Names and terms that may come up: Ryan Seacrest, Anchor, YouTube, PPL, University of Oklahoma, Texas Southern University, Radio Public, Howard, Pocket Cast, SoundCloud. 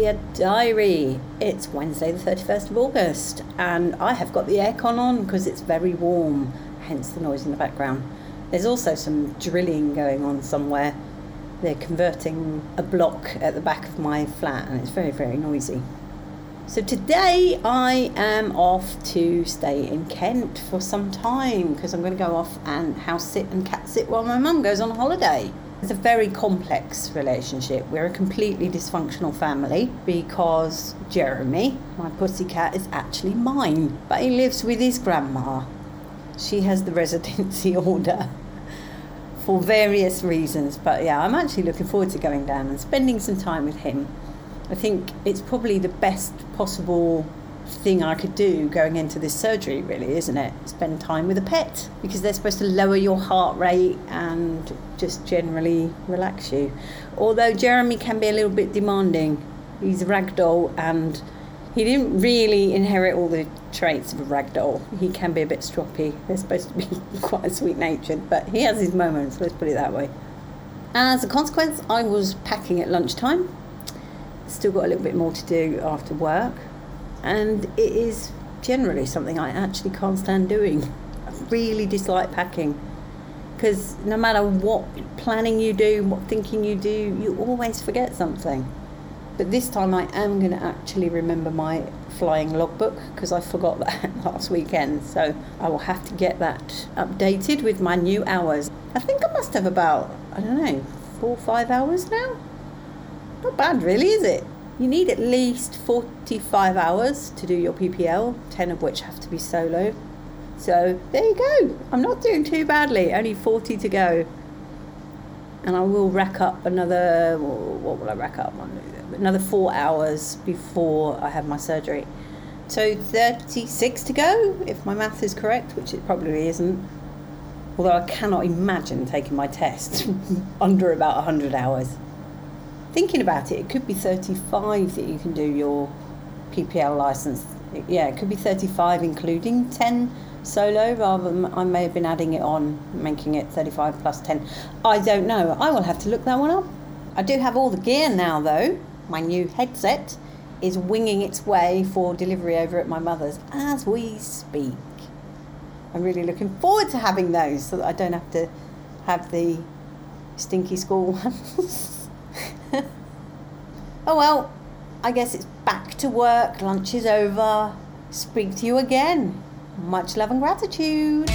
Dear Diary, it's Wednesday the 31st of August and I have got the aircon on because it's very warm, hence the noise in the background. There's also some drilling going on somewhere. They're converting a block at the back of my flat and it's very, very noisy. So today I am off to stay in Kent for some time because I'm going to go off and house sit and cat sit while my mum goes on holiday. It's a very complex relationship. We're a completely dysfunctional family because Jeremy, my pussycat, is actually mine, but he lives with his grandma. She has the residency order for various reasons, but yeah, I'm actually looking forward to going down and spending some time with him. I think it's probably the best possible thing I could do going into this surgery, really, isn't it? Spend time with a pet, because they're supposed to lower your heart rate and just generally relax you. Although Jeremy can be a little bit demanding. He's a ragdoll and he didn't really inherit all the traits of a ragdoll. He can be a bit stroppy. They're supposed to be quite sweet-natured, but he has his moments, let's put it that way. As a consequence, I was packing at lunchtime. Still got a little bit more to do after work. And it is generally something I actually can't stand doing. I really dislike packing because no matter what planning you do, what thinking you do, you always forget something. But this time I am going to actually remember my flying logbook because I forgot that last weekend. So I will have to get that updated with my new hours. I think I must have about, 4 or 5 hours now. Not bad really, is it? You need at least 45 hours to do your PPL, 10 of which have to be solo. So there you go. I'm not doing too badly, only 40 to go. And I will rack up another 4 hours before I have my surgery. So 36 to go, if my math is correct, which it probably isn't. Although I cannot imagine taking my test under about 100 hours. Thinking about it, it could be 35 that you can do your PPL licence. Yeah, it could be 35 including 10 solo, rather than I may have been adding it on, making it 35 plus 10. I don't know. I will have to look that one up. I do have all the gear now, though. My new headset is winging its way for delivery over at my mother's as we speak. I'm really looking forward to having those so that I don't have to have the stinky school ones. Oh well, I guess it's back to work, lunch is over. Speak to you again. Much love and gratitude.